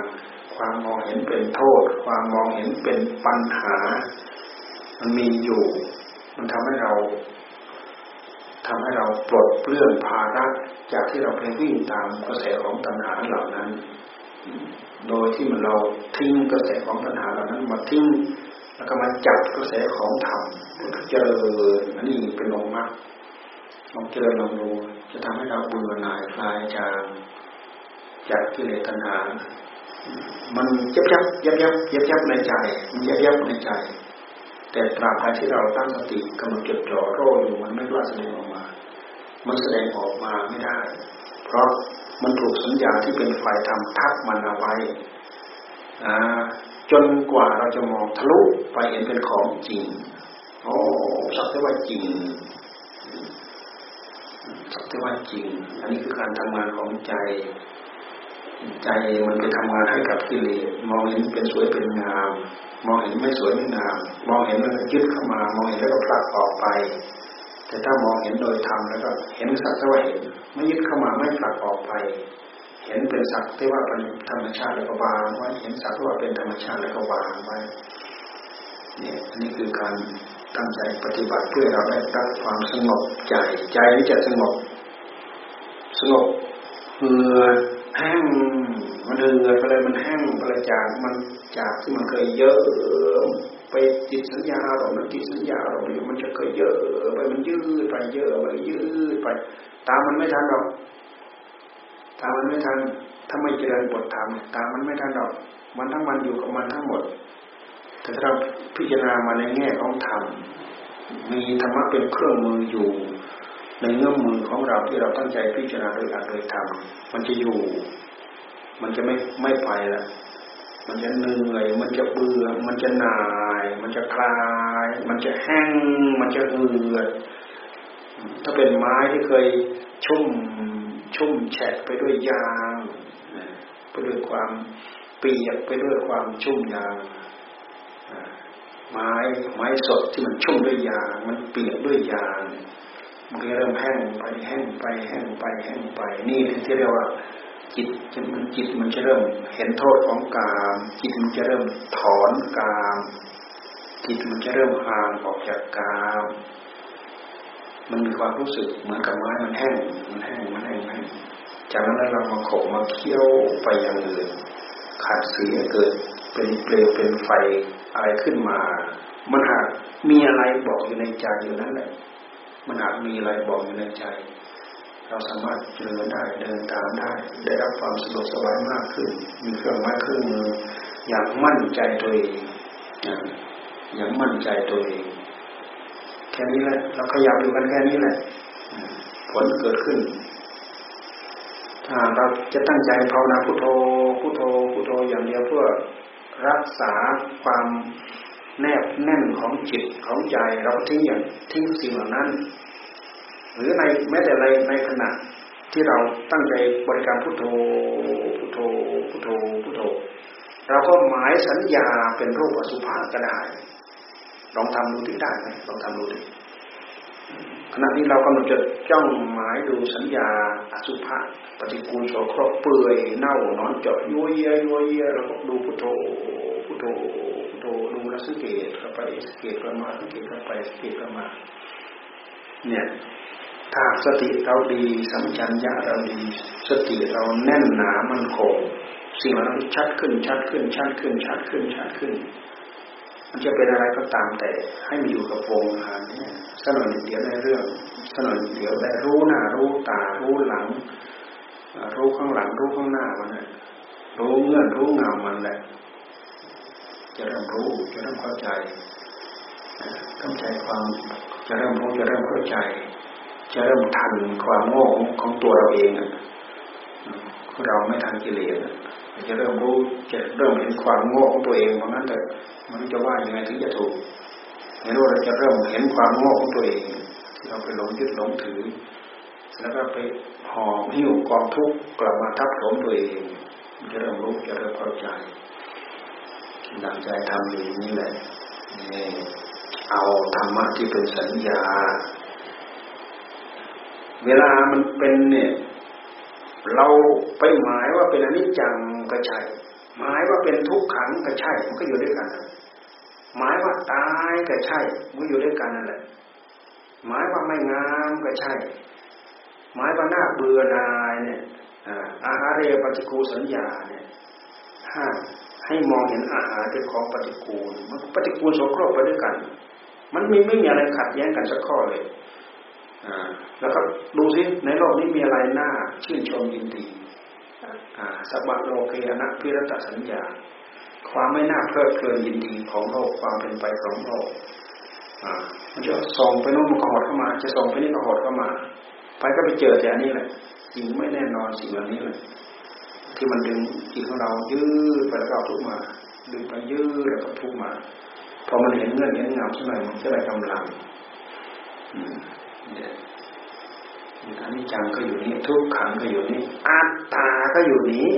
คว ความมองเห็นเป็นโทษความมองเห็นเป็นปัญหามันมีอยู่มันทำให้เราทำให้เราปลดเปลื้องภาระจากที่เราไปวิ่งตามกระแสของตัณหาเหล่านั้นโดยที่มันเราทิ้งกระแสของตัณหาเหล่านั้นมาทิ้งแล้วก็มาจับกระแสของธรรมเจริญอันนี้เป็นองค์มรรคลองเจริญลองดูจะทำให้เราเบื่อหน่ายคลายจางจากกิเลสตัณหามันยับยับยับยับยับยับในใจมันยับยับในใจแต่ตราบใดที่เราตั้งสติกำลังจดจ่อโรยอยู่มันไม่กล้าแสดงออกมามันแสดงออกมาไม่ได้เพราะมันถูกสัญญาที่เป็นฝ่ายธรรมทับมันเอาไว้จนกว่าเราจะมองทะลุไปเห็นเป็นของจริงโอ้สักแต่ว่าจริงสักแต่ว่าจริงอันนี้คือการทำงานของใจใจมันไปทำงานให้กับกิเลสมองเห็นเป็นสวยเป็นงามมองเห็นไม่สวยไม่งามมองเห็นมันยึดเข้ามามองเห็นแล้วก็ผลักออกไปแต่ถ้ามองเห็นโดยธรรมแล้วก็เห็นสักแต่ว่าเห็นไม่ยึดเข้ามาไม่ผลักออกไปเห็นเป็นสักแต่ว่าเป็นธรรมชาติแล้วก็วางไว้เห็นสักแต่ว่าเป็นธรรมชาติแล้วก็วางไว้เนี่ยนี่คือการตั้งใจปฏิบัติเพื่อเราได้รับความสงบใจใจที่จะสงบสงบเมื่อแห้งมันเดือดไปเลยมันแห้งไปเลยจากมันจากที่มันเคยเยอะไปติดสัญญาอารมณ์มันติดสัญญาอารมณ์อยู่มันจะเคยเยอะไปมันยืดไปเยอะไปยืดไปตามมันไม่ทันหรอกตามมันไม่ทันถ้าไม่เจริญบทธรรมตามมันไม่ทันหรอกมันทั้งมันอยู่กับมันทั้งหมดแต่ถ้าเราพิจารณามาในแง่ของธรรมมีธรรมะเป็นเครื่องมืออยู่ในเงื่อมมือของเราที่เราตั้งใจพิจารณาโดยอัดโดยทำมันจะอยู่มันจะไม่ไม่ไปละมันจะเหนื่อยมันจะเบื่อมันจะหน่ายมันจะคลายมันจะแห้งมันจะเหือดถ้าเป็นไม้ที่เคยชุ่มชุ่มแฉะไปด้วยยางไปด้วยความเปียกไปด้วยความชุ่มยางไม้ไม้สดที่มันชุ่มด้วยยางมันเปียกด้วยยางมันก็เริ่มแห้งไปแห้งไปแห้งไปแห้งไปนี่ที่เรียกว่าจิตมันจิตมันจะเริ่มเห็นโทษของกามจิตมันจะเริ่มถอนกามจิตมันจะเริ่มห่างออกจากกามมันมีความรู้สึกเหมือนกับไม้มันแห้งมันแห้งมันแห้งแห้งจากนั้นเรามาโขกมาเคี่ยวไปอย่างอื่นขาดสีเกิดเป็นเปลวเป็นไฟอะไรขึ้นมามันหากมีอะไรบอกอยู่ในใจอยู่นั่นแหละมันอาจมีอะไรบอกอยู่ในใจเราสามารถเจริญได้เดินตามได้ได้รับความสะดวกสบายมากขึ้นมีเครื่องไม้เครื่องมืออย่างมั่นใจตัวเองอย่างมั่นใจตัวเองแค่นี้แหละเราขยับอยู่กันแค่นี้แหละผลเกิดขึ้นถ้าเราจะตั้งใจภาวนาพุทโธพุทโธพุทโธอย่างเดียวเพื่อรักษาความแนบแน่นของจิตของใจเราทิ้งอย่างทิ้งสิ่งเหล่านั้นหรือในแม้แต่ในในขณะที่เราตั้งใจบริกรรมพุทโธพุทโธพุทโธพุทโธเราก็หมายสัญญาเป็นรูปอสุภะก็ได้ลองทำดูที่ได้ไหมลองทำดูดิขณะนี้เรากำลังจะจ้องหมายดูสัญญาอสุภะปฏิกูลโสโครกเปื่อยเน่านอนเจาะย้อยเย้อยเราก็ดูพุทโธพุทโธดูดูแลสังเกตเข้าไปสังเกตเข้ามาสังเกตเข้าไปสังเกตเข้ามาเนี่ยถ้าสติเราดีสัมปชัญญะเราดีสติเราแน่นหนามั่นคงสิ่งเหล่านั้นชัดขึ้นชัดขึ้นชัดขึ้นชัดขึ้นชัดขึ้นมันจะเป็นอะไรก็ตามแต่ให้มันอยู่กับวงงานเนี่ยสักหน่อยเดี๋ยวได้เรื่องสักหน่อยเดี๋ยวได้รู้หน้ารู้ตารู้หลังรู้ข้างหลังรู้ข้างหน้ามันน่ะรู้เงื่อนรู้เงามันแหละจะเริ่มรู้จะเริ่มเข้าใจเข้าใจความจะเริ่มรู้จะเริ่มเข้าใจจะเริ่มทันความโง่ของตัวเราเองคือเราไม่ทันกิเลสจะเริ่มรู้จะเริ่มเห็นความโง่ของตัวเองเพราะงั้นแต่มันจะว่ายังไงถึงจะถูกในรู้เราจะเริ่มเห็นความโง่ของตัวเองเราไปหลงยึดหลงถือแล้วก็ไปห่อหิ้วกองทุกข์กลับมาทับถมตัวเองจะเริ่มรู้จะเริ่มเข้าใจตั้งใจทำอยู่นี่แหละเอาธรรมะที่เป็นสัญญาเวลามันเป็นเนี่ยเราไปหมายว่าเป็นอนิจจังก็ใช่ หมายว่าเป็นทุกขังก็ใช่มันก็อยู่ด้วยกันหมายว่าตายก็ใช่มันอยู่ด้วยกันนั่นแหละหมายว่าไม่งามก็ใช่หมายว่าน่าเบื่อหน่ายเนี่ยอาหารเรปฏิกูลสัญญาเนี่ยห้าให้มองเห็นอาหารเป็นของปฏิกูลมันปฏิกูลสองครอบไปด้วยกันมันมีไม่มีอะไรขัดแย้งกันสักข้อเลยแล้วก็ดูสิในโลกนี้มีอะไรน่าชื่นชมยินดีสัพพะโลเกอนัพพิรัตสัญญาความไม่น่าเพลิดเพลินยินดีของโลกความเป็นไปของโลกมันจะส่องไปโน้นมันก็หดเข้ามาจะส่องไปนี่ก็หดเข้ามาไปก็ไปเจอแต่อันนี้แหละจริงไม่แน่นอนสิ่งเหล่านี้เลยที่มันดึงจิตของเรายืดไปแล้วก็ทุกมาดึงไปยืดแล้วก็ทุกมาพอมันเห็นเงื่อนเห็นเงาใช่ไหมมันจะได้กำลังอันนี้จังก็อยู่นี้ทุกขังก็อยู่นี้อัตตาก็อยู่นี้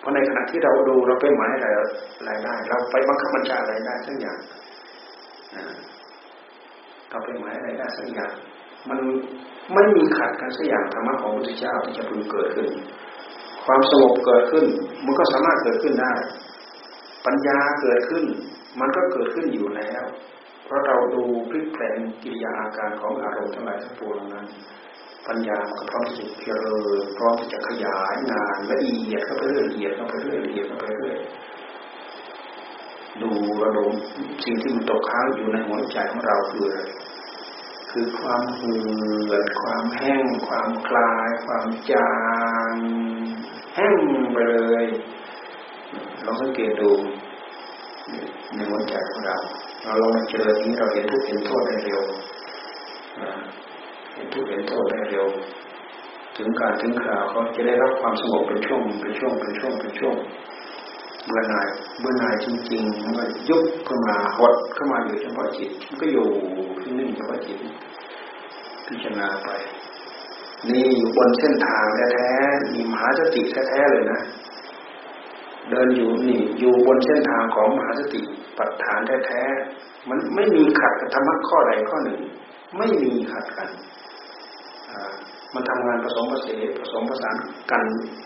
เพราะในขณะที่เราดูเราไปหมายอะไรอะไรได้เราไปบังคับบัญชาอะไรได้สักอย่างเราไปหมายอะไรได้สักอย่างมันไม่มีขัดกันสักอย่างธรรมะของพระพุทธเจ้าที่จะพึงเกิดขึ้นความสงบเกิดขึ้นมันก็สามารถเกิดขึ้นได้ปัญญาเกิดขึ้นมันก็เกิดขึ้นอยู่แล้วเพราะเราดูพลิกแปลงกิริยาอาการของอารมณ์ทั้งหลายทั้งปวงนั้นปัญญาก็พร้อมที่จะเจริญพร้อมที่จะขยายงานละเอียดเข้าไปเรื่อยละเอียดเข้าไปเรื่อยละเอียดเข้าไปเรื่อยดูอารมณ์สิ่งที่มันตกค้างอยู่ในหัวใจของเราคืออะไรคือความเหือดความแห้งความคลายความจางแห้งไปเลยลองสังเกตดูในหัวใจของเราเราลองเจอที่เราเห็นทุกข์เห็นโทษได้เร็วเห็นทุกข์เห็นโทษได้เร็วถึงการถึงคราวเขาจะได้รับความสงบเป็นช่วงเป็นช่วงเป็นช่วงเป็นช่วงเบื่อหน่ายเบื่อหน่ายจริงๆมันก็ยุบขึ้นมาหดขึ้นมาอยู่เฉพาะจิตมันก็อยู่ที่นิ่งเฉพาะจิตพิจารณาไปนี่อยู่บนเส้นทางแท้ๆมีมหาสติแท้ๆเลยนะเดินอยู่นี่อยู่บนเส้นทางของมหาสติปัฏฐานแท้ๆมันไม่มีขัดกับธรรมะข้อใดข้อหนึ่งไม่มีขัดกันมันทำงานผสมผสานผสมผสานกัน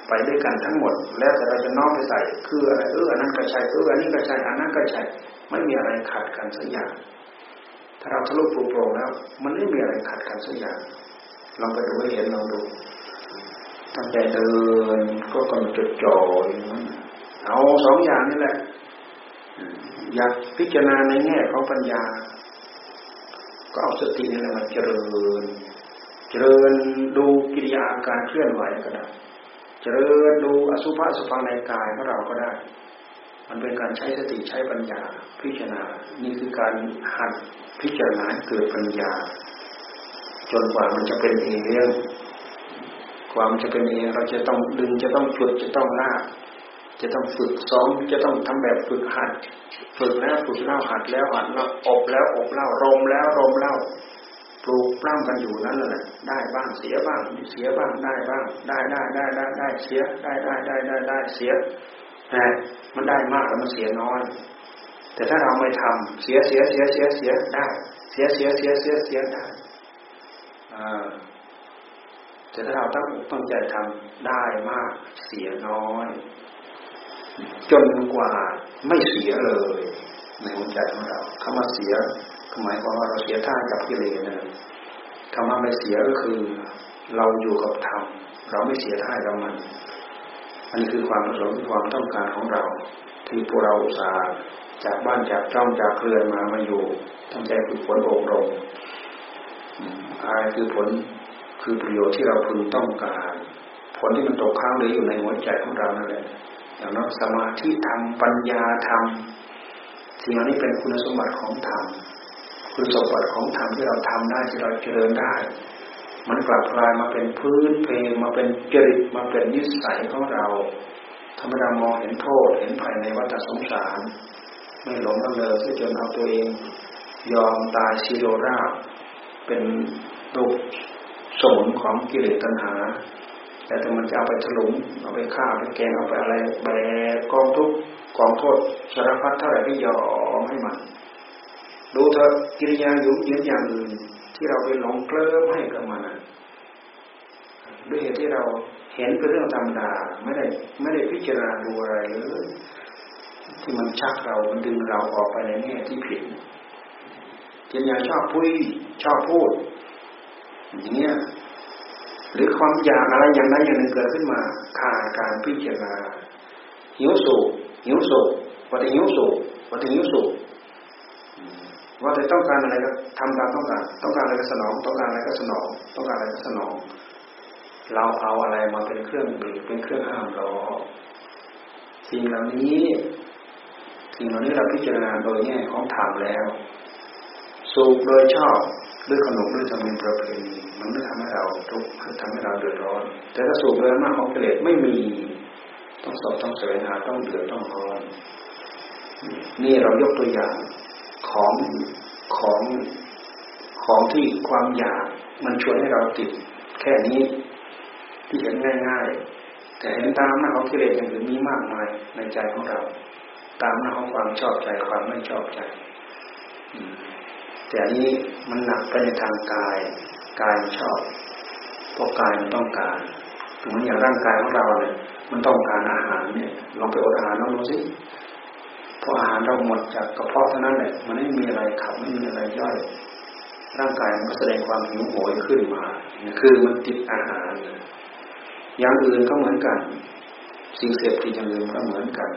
ไปด้วยกันทั้งหมดแล้วแต่เราจะน้อมไปใส่คืออะไรเอออันนั้นก็ใช่เอออันนี้ก็ใช่อันนั้นก็ใช่ไม่มีอะไรขัดกันสักอย่างถ้าเราทะลุปลุกโปร่งแล้วมันไม่มีอะไรขัดกันสักอย่างลองไปดูให้เห็นลองดูตั้งแต่เดินก็กำลังจดจ่อเอาสองอย่างนี่แหละอยากพิจารณาในแง่ของปัญญาก็เอาสตินี่แหละมาเจริญเจริญดูกิริยาการเคลื่อนไหวก็ได้เจริญดูอสุภะสุภังในกายของเราก็ได้มันเป็นการใช้สติใช้ปัญญาพิจารณานี่คือการหัดพิจารณาเกิดปัญญาจนกว่ามันจะเป็นเองความจะเป็นเองเราจะต้องดึงจะต้องฝึกจะต้องลากจะต้องฝึกซ้อมจะต้องทำแบบฝึกหัดฝึกแล้วฝึกเล่าหัดแล้วหัดแล้วอบแล้วอบเล่ารมแล้วรมเล่าปลูกปล้ำกันอยู่นั้นแหละได้บ้างเสียบ้างเสียบ้างได้บ้างได้ได้ได้ได้ได้เสียได้ได้ได้ได้ได้เสียนะมันได้มากแล้วมันเสียน้อยแต่ถ้าเราไม่ทำเสียเสียเสียเสียเสียได้เสียเสียเสียเสียเสียได้อ่าแต่ถ้าเราตั้งตั้งใจทำได้มากเสียน้อยจนกว่าไม่เสียเลยในหัวใจของเราคำว่าเสียหมายความว่าเราเสียท่ากับกิเลสเลยคำว่าไม่เสียก็คือเราอยู่กับธรรมเราไม่เสียท่ากับมันอันนี้คือความประสงค์ความต้องการของเราที่พวกเราอุตส่าห์จากบ้านจากช่องจากเครือมามาอยู่ตั้งใจฝึกฝนอบรมอะไรคือผลคือประโยชน์ที่เราพึงต้องการผลที่มันตกค้างเหลืออยู่ในหัวใจของเรานั่นแหละอย่างนั้นสมาธิธรรมปัญญาธรรมสิ่งนี้เป็นคุณสมบัติของธรรมคุณสมบัติของธรรมที่เราทำได้ที่เราเจริญได้มันกลับกลายมาเป็นพื้นเพมาเป็นจริตมาเป็นนิสัยของเราธรรมดามองเห็นโทษเห็นภัยในวัฏสงสารไม่หลงละเลยจนเอาตัวเองยอมตายชิโรราบเป็นลูกโสมของกิเลสตัณหาแต่ถ้ามันจะเอาไปถลุงเอาไปฆ่าไปแกงเอาไปอะไรแบกกองทุกกองโทษสารพัดเท่าไหร่ที่ยอมให้มันดูเถอะกิริยาอยู่เยอะอย่างอื่นที่เราไปหลงเคลิ้มให้กับมันด้วยเหตุที่เราเห็นเป็นเรื่องธรรมดาไม่ได้ไม่ได้พิจารณาดูอะไรเลย ที่มันชักเรามันดึงเราออกไปในแง่ที่ผิดเช่นอย่างชอบพูดชอบพูดอย่างเงี้ยหรือความอยากอะไรอย่างใดอย่างหนึ่งเกิดขึ้นมาขาดการพิจารณาหิวโศกหิวโศกว่าแต่หิวโศกว่าแต่หิวโศกว่าแต่ต้องการอะไรก็ทำตามต้องการต้องการอะไรก็สนองต้องการอะไรก็สนองต้องการอะไรก็สนองเราเอาอะไรมาเป็นเครื่องบีบเป็นเครื่องห้ามเราสิ่งเหล่านี้สิ่งเหล่านี้เราพิจารณาโดยแง่ของธรรมแล้วสุขโดยชอบด้วยขนมด้วยธรรมเนียมประเพณีมันไม่ทำให้เราทุกข์ทำให้เราเดือดร้อนแต่ถ้าสุขโดยอำนาจของกิเลสไม่มีต้องสอบต้องเสวนาต้องเดือดต้องร้อนนี่เรายกตัวอย่างของของของที่ความอยากมันชวนให้เราติดแค่นี้ที่เห็นง่ายๆแต่เห็นตามหน้าของกิเลสอย่างอื่นมีมากมายในใจของเราตามหน้าของความชอบใจความไม่ชอบใจแต่อันนี้มันหนักไปในทางกายกายมันชอบเพราะกายมันต้องการถึงมันอย่างร่างกายของเราเนี่ยมันต้องการอาหารเนี่ยลองไปอดอาหารลองดูสิพออาหารเราหมดจากกระเพาะเท่านั้นแหละมันไม่มีอะไรขับไม่มีอะไรย่อยร่างกายมันก็แสดงความหิวโหยขึ้นมาคือมันติดอาหารอย่างอื่นก็เหมือนกันสิ่งเสพติดอย่างอื่นก็เหมือนกัน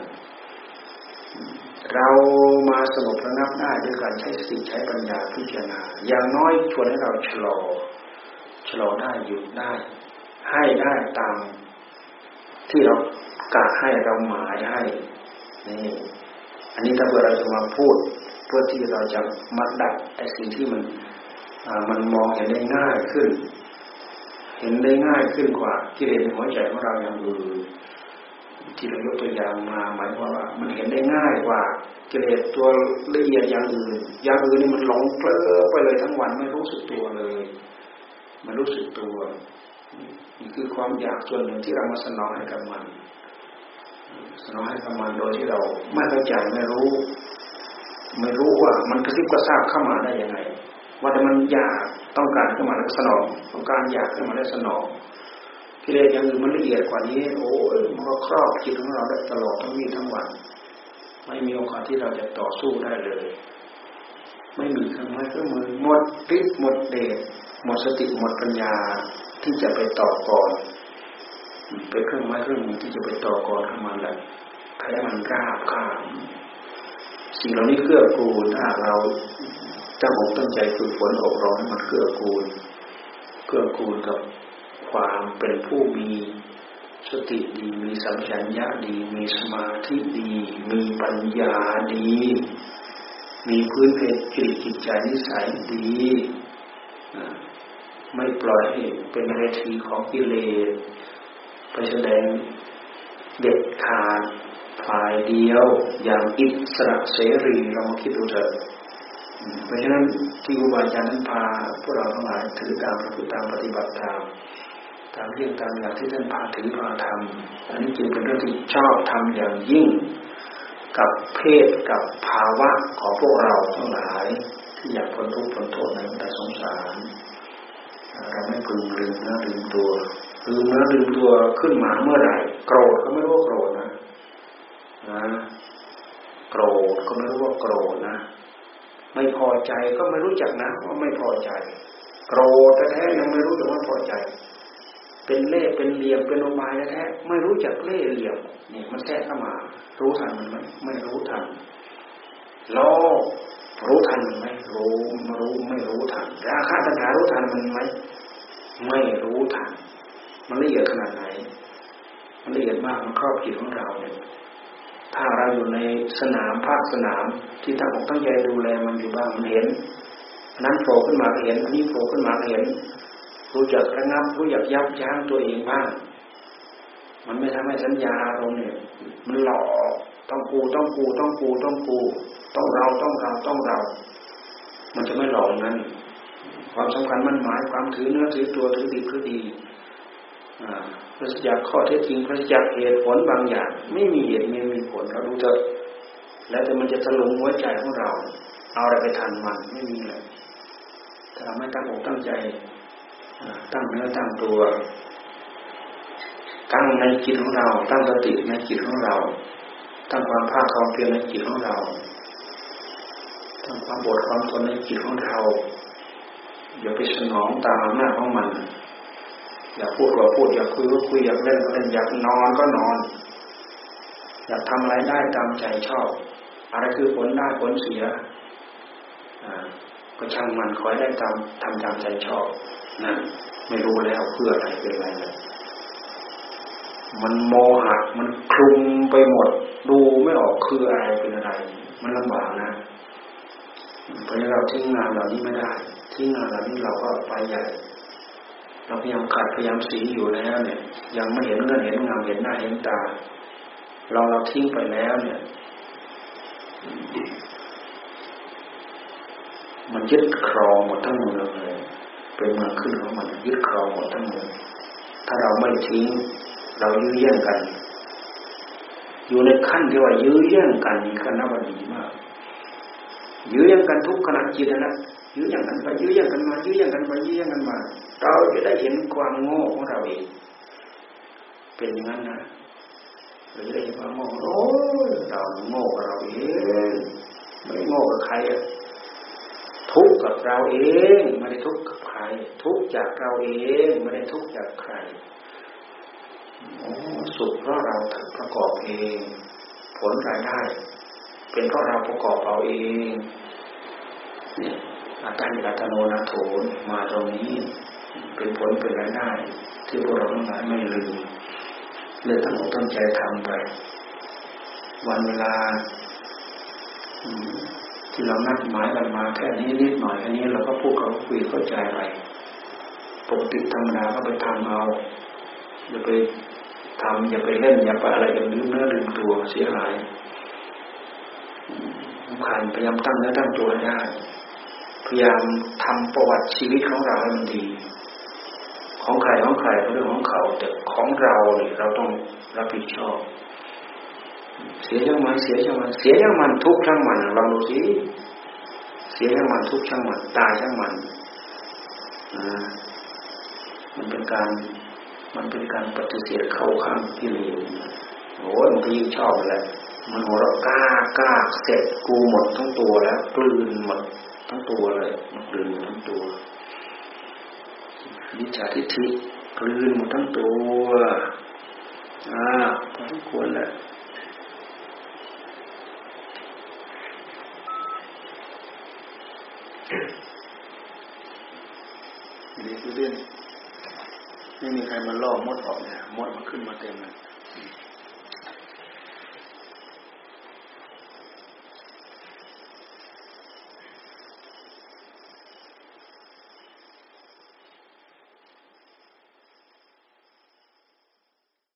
เรามาสงบระงับได้ด้วยการใช้สติใช้ปัญญาพิจารณาอย่างน้อยชวนให้เราชะลอชะลอได้หยุดได้ให้ได้ตามที่เรากะให้เราหมายให้นี่อันนี้ถ้าเกิดเราจะมาพูดเพื่อที่เราจะมาดักไอ้สิ่งที่มันมันมองเห็นได้ง่ายขึ้นเห็นได้ง่ายขึ้นกว่ากิเลสในหัวใจของเราอย่างอื่นที่เรายกตัวอย่างมาหมายความว่ามันเห็นได้ง่ายกว่ากิเลสตัวละเอียดอย่างอื่นอย่างอื่นนี่มันหลงเกลอไปเลยทั้งวันไม่รู้สึกตัวเลยมันรู้สึกตัวนี่คือความอยากส่วนหนึ่งที่เรามาสนองให้กับมันสนองให้กับมันโดยที่เราไม่เข้าใจไม่รู้ไม่รู้ว่ามันกระซิบกระซาบเข้ามาได้ยังไงว่าแต่มันอยากต้องการเข้ามาแล้วสนองต้องการอยากเข้ามาแล้วสนองกิเลสอย่างอื่นมันละเอียดกว่านี้โอ้ยมันก็ครอบจิตของเราได้ตลอดทั้งวี่ทั้งวันไม่มีโอกาสที่เราจะต่อสู้ได้เลยไม่มีเครื่องไม้เครื่องมือหมดฤทธิ์หมดเดชหมดสติหมดปัญญาที่จะไปต่อกรเป็นเครื่องไม้เครื่องมือที่จะไปต่อกรกับมันแล้วแพ้มันกล้าข้ามสิ่งเหล่านี้เกื้อกูลถ้าเราตั้งอกตั้งใจฝึกฝนอบรมให้มันเกื้อกูลเกื้อกูลกับความเป็นผู้มีสติดีมีสัมปชัญญะดีมีสมาธิดีมีปัญญาดีมีพื้นเพกิริยาจิตใจนิสัยดีไม่ปล่อยให้เป็นเวทีของกิเลสไปแสดงเด็ดขาดฝ่ายเดียวอย่างอิสระเสรีเรามาคิดดูเถอะเพราะฉะนั้นที่ครูบาอาจารย์นั้นพาพวกเราทั้งหลายถือตามประพฤติตามปฏิบัติตามตามเรื่องตามอย่างที่ท่านพาถือพาทำอันนี้จึงเป็นเรื่องที่ชอบทำอย่างยิ่งกับเพศกับภาวะของพวกเราทั้งหลายที่อยากพ้นทุกข์พ้นโทษในวัฏสงสารเราไม่พึงลืมเนื้อลืมตัวลืมเนื้อลืมตัวขึ้นมาเมื่อไหร่โกรธก็ไม่รู้ว่าโกรธนะนะโกรธก็ไม่รู้ว่าโกรธนะไม่พอใจก็ไม่รู้จักนะว่าไม่พอใจโกรธแท้ๆยังไม่รู้จักว่าพอใจเป็นเล่เป็นเหลี่ยมเป็นโลมายแท้ๆไม่รู้จักเล่เหลี่ยมนี่มันแทรกเข้ามารู้ทันมันไหมไม่รู้ทันโลภรู้ทันมันไหมรู้ไม่รู้ไม่รู้ทันราคะตัณหารู้ทันมันไหมไม่รู้ทันมันละเอียดขนาดไหนมันละเอียดมากมันครอบจิตของเราเนี่ยถ้าเราอยู่ในสนามภาคสนามที่ตั้งอกตั้งใจดูแลมันอยู่บ้างมันเห็นนั้นโผล่ขึ้นมาเห็นอันนี้โผล่ขึ้นมาเห็นรู้จักระงับรู้จักยับยั้งตัวเองบ้างมันไม่ทำให้สัญญาอารมณ์เนี่ยมันหลอกต้องกูต้องกูต้องกูต้องกูต้องเราต้องเราต้องเรามันจะไม่หลอกนั้นความสำคัญมันหมายความถือเนื้อถือตัวถือดีถือดีพระสัจจะข้อเท็จจริงพระสัจจะเหตุผลบางอย่างไม่มีเหตุไม่มีผลเราดูเถอะแล้วแต่มันจะถลุงหัวใจของเราเอาอะไรไปทันมันไม่มีเลยถ้าเราไม่ตั้งอกตั้งใจตั้งเนื้อตั้งตัวตั้งในจิตของเราตั้งสติในจิตของเรา ตั้งความภาคความเพียรในจิตของเราตั้งความบดความทนในจิตของเราอย่าไปสนองตามหน้าของมันอย่าพูดก็พูดอย่าคุยก็คุยอยากเล่นก็เล่นอยากนอนก็นอนอยากทำอะไรได้ตามใจชอบอะไรคือผลได้ผลเสียก็ช่างมันคอยได้ตามทำตามใจชอบนั่นไม่รู้แล้วเพื่ออะไรเป็นอะไรเลยมันโมหะมันคลุมไปหมดดูไม่ออกคืออะไรเป็นอะไรมันลำบากนะเพราะฉะนั้นเราทิ้งงานเหล่านี้ไม่ได้ทิ้งงานเหล่านี้เราก็ไปใหญ่เราพยายามขัดพยายามสีอยู่แล้วเนี่ยยังไม่เห็นเงื่อนเห็นงามเห็นหน้าเห็นตาเราเราทิ้งไปแล้วเนี่ยมันยึดครองหมดทั้งเมืองเลยเป็นเมืองขึ้นของมันยึดครองหมดทั้งเมืองถ้าเราไม่ทิ้งเรายื้อแย่งกันอยู่ในขั้นที่ว่ายื้อแย่งกันนี่ขั้นนั้นมันดีมากยื้อแย่งกันทุกขณะจิตนะยื้อแย่งกันไปยื้อแย่งกันมายื้อแย่งกันไปยื้อแย่งกันมาเราจะได้เห็นความโง่ของเราเองเป็นอย่างนั้นนะเราจะได้เห็นความโง่โอ้ยเราโง่กับเราเองไม่โง่กับใครอะทุกข์กับเราเองไม่ได้ทุกข์กับใครทุกข์จากเราเองไม่ได้ทุกข์จากใครสุขเพราะเราประกอบเองผลรายได้เป็นเพราะเราประกอบเอาเองเนี่ยอาการอัตโนนาโถนมาตรงนี้เป็นผลเป็นรายได้ที่พวกเราทั้งหลายไม่ลืมเลยตั้งอกตั้งใจทำไปวันเวลาที่เรานัดหมายกันมาแค่นี้นิดหน่อยแค่นี้เราก็พูดเขาคุยเข้าใจไปปกติธรรมดาก็ไปทำเอาอย่าไปทำอย่าไปเล่นอย่าไปอะไรอย่าลืมเนื้อลืมตัวเสียหายสำคัญพยายามตั้งเนื้อตั้งตัวได้พยายามทำประวัติชีวิตของเราให้มันดีของใครของใครเป็นเรื่องของเขาแต่ของเราเนี่ยเราต้องรับผิดชอบเสียช่างมันเสียช่างมันเสียช่างมันทุกช่างมันลองดูสิเสียช่างมันทุกช่างมันตายช่างมันอ่ามันเป็นการมันเป็นการปฏิเสธเข้าข้างที่เลวโอ้ยมันก็ยิ่งชอบแหละมันหัวเราะกล้ากล้าเสร็จกูหมดทั้งตัวแล้วกลืนหมดทั้งตัวเลยมันกลืนทั้งตัวมิจฉาทิฏฐิกลืนหมดทั้งตัวอ่าทั้งควรแหละดีขึ้นไม่มีใครมาล่อมดออกเนี่ยมดมันขึ้นมาเต็มเลย